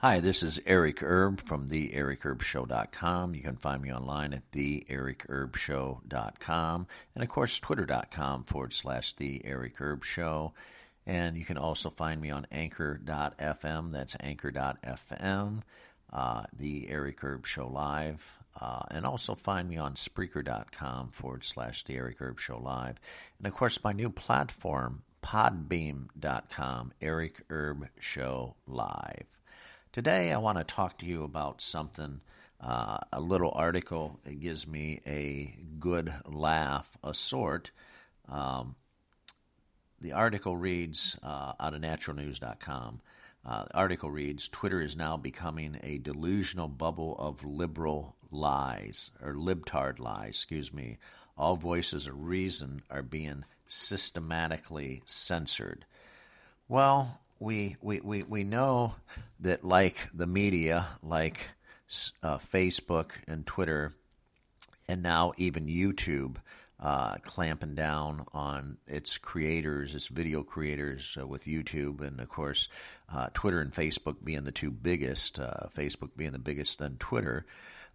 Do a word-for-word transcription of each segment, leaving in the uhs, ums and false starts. Hi, this is Eric Erb from the eric erb show dot com. You can find me online at the eric erb show dot com and, of course, twitter dot com forward slash theericerbshow. And you can also find me on anchor dot f m. That's anchor dot f m, uh, The Eric Erb Show Live. Uh, and also find me on Spreaker dot com forward slash The Eric Erb Show Live. And, of course, my new platform, Podbean dot com, Eric Erb Show Live. Today I want to talk to you about something, uh, a little article that gives me a good laugh, a sort. Um, the article reads, uh, out of natural news dot com, uh, the article reads, Twitter is now becoming a delusional bubble of liberal lies, or libtard lies, excuse me. All voices of reason are being systematically censored. Well, We, we we we know that, like the media, like uh, Facebook and Twitter, and now even YouTube, uh, clamping down on its creators, its video creators uh, with YouTube, and of course, uh, Twitter and Facebook being the two biggest, uh, Facebook being the biggest, then Twitter.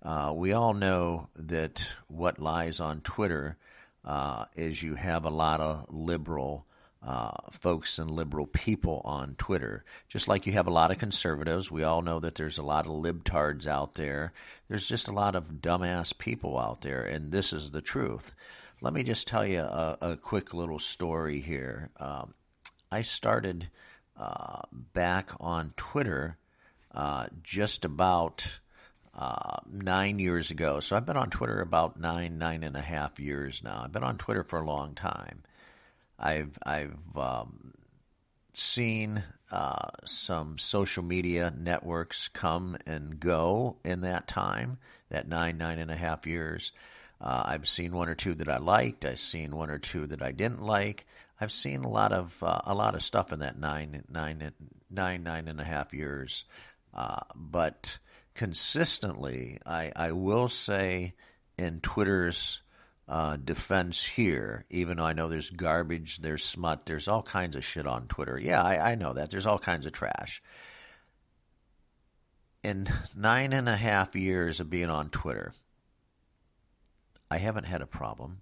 Uh, we all know that what lies on Twitter uh, is you have a lot of liberal Uh, folks and liberal people on Twitter. Just like you have a lot of conservatives, we all know that there's a lot of libtards out there. There's just a lot of dumbass people out there, and this is the truth. Let me just tell you a, a quick little story here. Um, I started uh, back on Twitter uh, just about uh, nine years ago. So I've been on Twitter about nine, nine and a half years now. I've been on Twitter for a long time. I've I've um, seen uh, some social media networks come and go in that time, that nine, nine and a half years. Uh, I've seen one or two that I liked. I've seen one or two that I didn't like. I've seen a lot of uh, a lot of stuff in that nine, nine, nine, nine and a half years. Uh, but consistently, I, I will say in Twitter's Uh, defense here, even though I know there's garbage, there's smut, there's all kinds of shit on Twitter. Yeah, I, I know that. There's all kinds of trash. In nine and a half years of being on Twitter, I haven't had a problem.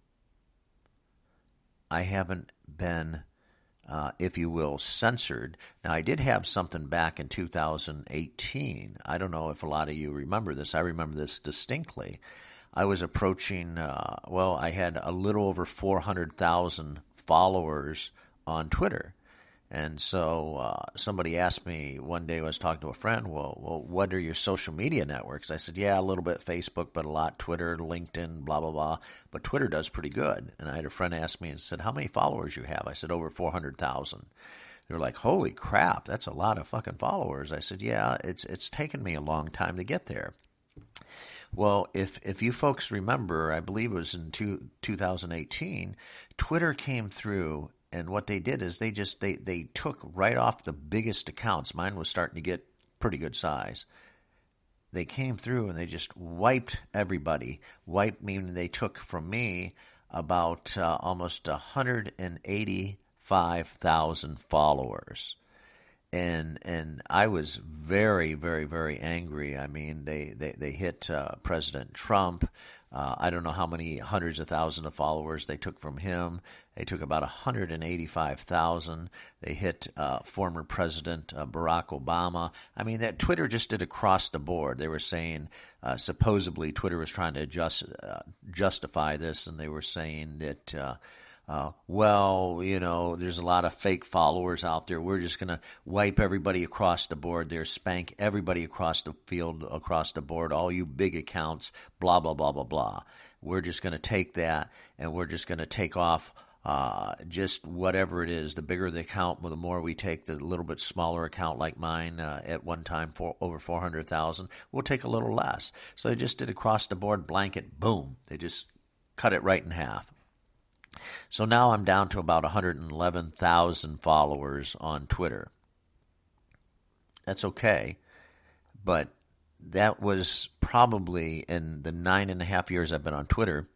I haven't been, uh, if you will, censored. Now, I did have something back in two thousand eighteen. I don't know if a lot of you remember this. I remember this distinctly. I was approaching, uh, well, I had a little over four hundred thousand followers on Twitter. And so uh, somebody asked me one day, I was talking to a friend, well, well, what are your social media networks? I said, yeah, a little bit Facebook, but a lot Twitter, LinkedIn, blah, blah, blah. But Twitter does pretty good. And I had a friend ask me and said, how many followers you have? I said, over four hundred thousand. They were like, holy crap, that's a lot of fucking followers. I said, yeah, it's it's taken me a long time to get there. Well, if if you folks remember, I believe it was in two, two thousand eighteen, Twitter came through, and what they did is they just they, they took right off the biggest accounts. Mine was starting to get pretty good size. They came through and they just wiped everybody. Wiped meaning they took from me about uh, almost one hundred eighty-five thousand followers. And and I was very, very, very angry. I mean, they, they, they hit uh, President Trump. Uh, I don't know how many hundreds of thousands of followers they took from him. They took about one hundred eighty-five thousand. They hit uh, former President uh, Barack Obama. I mean, that Twitter just did across the board. They were saying, uh, supposedly Twitter was trying to adjust, uh, justify this, and they were saying that uh, Uh, well, you know, there's a lot of fake followers out there. We're just going to wipe everybody across the board there, spank everybody across the field, across the board, all you big accounts, blah, blah, blah, blah, blah. We're just going to take that and we're just going to take off uh, just whatever it is. The bigger the account, the more we take. The little bit smaller account like mine uh, at one time for over four hundred thousand, we'll take a little less. So they just did across the board blanket, boom. They just cut it right in half. So now I'm down to about one hundred eleven thousand followers on Twitter. That's okay, but that was probably in the nine and a half years I've been on Twitter.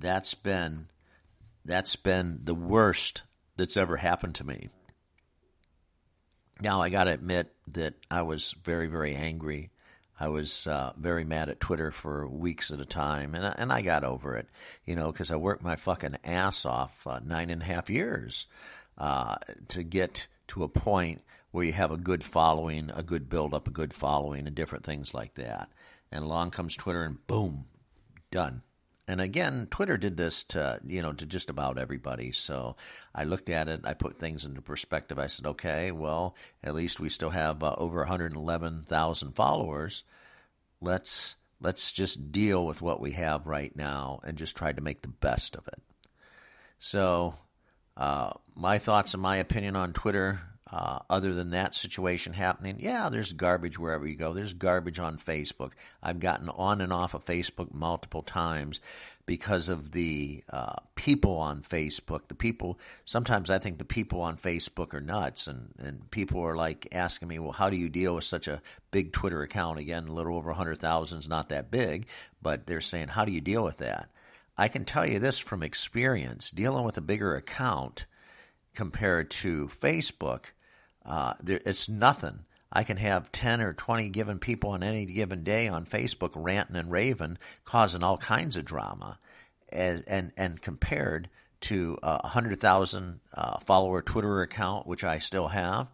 That's been that's been the worst that's ever happened to me. Now, I got to admit that I was very, very angry. I was uh, very mad at Twitter for weeks at a time, and I, and I got over it, you know, because I worked my fucking ass off uh, nine and a half years uh, to get to a point where you have a good following, a good build-up, a good following, and different things like that. And along comes Twitter, and boom, done. And again, Twitter did this to, you know, to just about everybody. So I looked at it. I put things into perspective. I said, okay, well, at least we still have uh, over one hundred eleven thousand followers. Let's let's just deal with what we have right now and just try to make the best of it. So uh, my thoughts and my opinion on Twitter, uh, other than that situation happening, yeah, there's garbage wherever you go. There's garbage on Facebook. I've gotten on and off of Facebook multiple times because of the uh, people on Facebook. The people, sometimes I think the people on Facebook are nuts, and, and people are like asking me, well, how do you deal with such a big Twitter account? Again, a little over one hundred thousand is not that big, but they're saying, how do you deal with that? I can tell you this from experience, dealing with a bigger account compared to Facebook, Uh, there, it's nothing. I can have ten or twenty given people on any given day on Facebook ranting and raving, causing all kinds of drama, as, and and compared to a one hundred thousand uh, follower Twitter account, which I still have.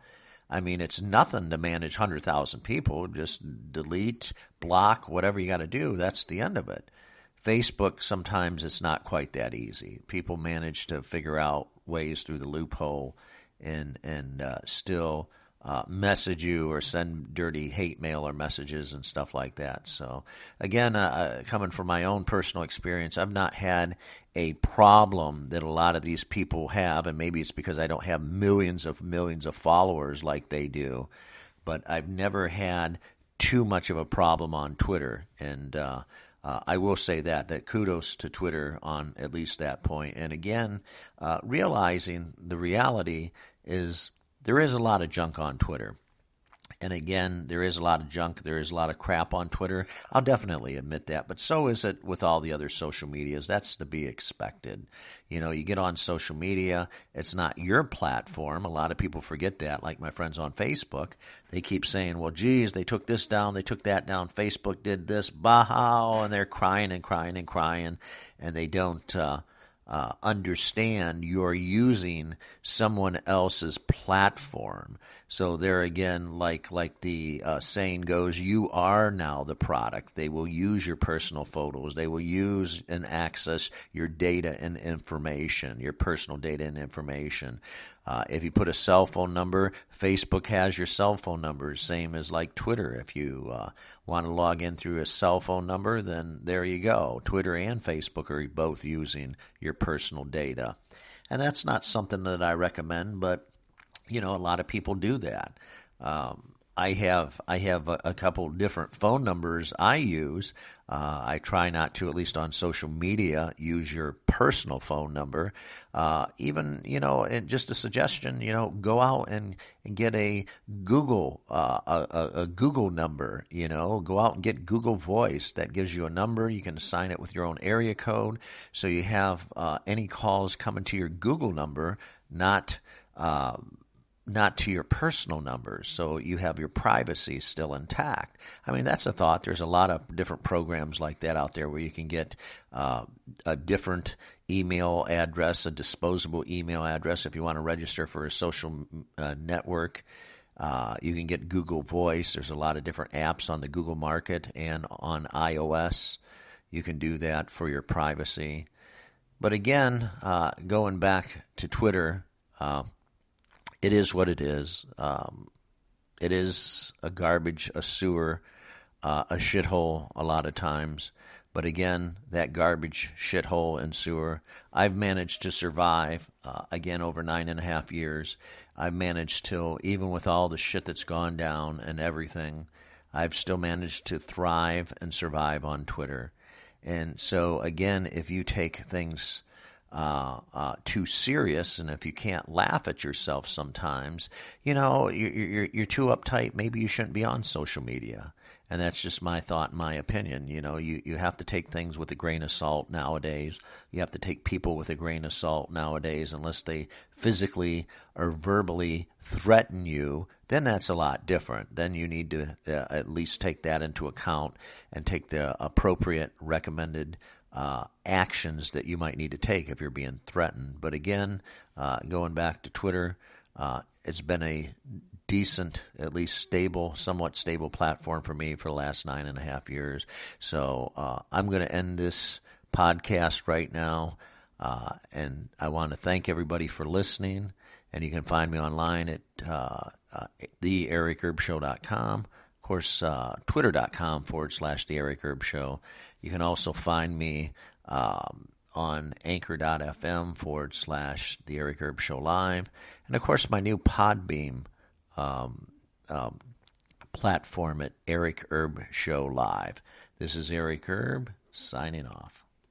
I mean, it's nothing to manage one hundred thousand people. Just delete, block, whatever you got to do. That's the end of it. Facebook, sometimes it's not quite that easy. People manage to figure out ways through the loophole and and uh, still uh, message you or send dirty hate mail or messages and stuff like that. So again, uh, coming from my own personal experience, I've not had a problem that a lot of these people have, and maybe it's because I don't have millions of millions of followers like they do, but I've never had too much of a problem on Twitter. And uh, uh, I will say that, that kudos to Twitter on at least that point. And again, uh, realizing the reality is there is a lot of junk on Twitter. And again, there is a lot of junk. There is a lot of crap on Twitter. I'll definitely admit that. But so is it with all the other social medias. That's to be expected. You know, you get on social media. It's not your platform. A lot of people forget that. Like my friends on Facebook, they keep saying, well, geez, they took this down. They took that down. Facebook did this. Bah! And they're crying and crying and crying. And they don't uh, uh, understand you're using someone else's platform. So there again, like like the uh, saying goes, you are now the product. They will use your personal photos. They will use and access your data and information, your personal data and information. Uh, if you put a cell phone number, Facebook has your cell phone number, same as like Twitter. If you uh, want to log in through a cell phone number, then there you go. Twitter and Facebook are both using your personal data. And that's not something that I recommend, but you know, a lot of people do that. Um, I have I have a, a couple different phone numbers I use. Uh, I try not to, at least on social media, use your personal phone number. Uh, even, you know, and just a suggestion, you know, go out and, and get a Google uh, a, a Google number, you know. Go out and get Google Voice. That gives you a number. You can assign it with your own area code. So you have uh, any calls coming to your Google number, not uh, not to your personal numbers, so you have your privacy still intact. I mean, that's a thought. There's a lot of different programs like that out there where you can get uh, a different email address, a disposable email address. If you want to register for a social uh, network, uh, you can get Google Voice. There's a lot of different apps on the Google market and on iOS. You can do that for your privacy. But again, uh, going back to Twitter, uh, it is what it is. Um, it is a garbage, a sewer, uh, a shithole a lot of times. But again, that garbage, shithole, and sewer, I've managed to survive, uh, again, over nine and a half years. I've managed to, even with all the shit that's gone down and everything, I've still managed to thrive and survive on Twitter. And so, again, if you take things uh, uh, too serious, and if you can't laugh at yourself sometimes, you know, you're, you're, you're too uptight. Maybe you shouldn't be on social media. And that's just my thought and my opinion. You know, you, you have to take things with a grain of salt nowadays. You have to take people with a grain of salt nowadays unless they physically or verbally threaten you. Then that's a lot different. Then you need to uh, at least take that into account and take the appropriate recommended uh, actions that you might need to take if you're being threatened. But again, uh, going back to Twitter, uh, it's been a decent, at least stable, somewhat stable platform for me for the last nine and a half years. So uh, I'm going to end this podcast right now. Uh, and I want to thank everybody for listening. And you can find me online at uh, uh, the eric herb show dot com. Of course, uh, twitter dot com forward slash the Eric Erb Show. You can also find me um, on anchor dot f m forward slash the Eric Erb Show Live. And of course, my new Podbean Um, um, platform at Eric Erb Show Live. This is Eric Erb signing off.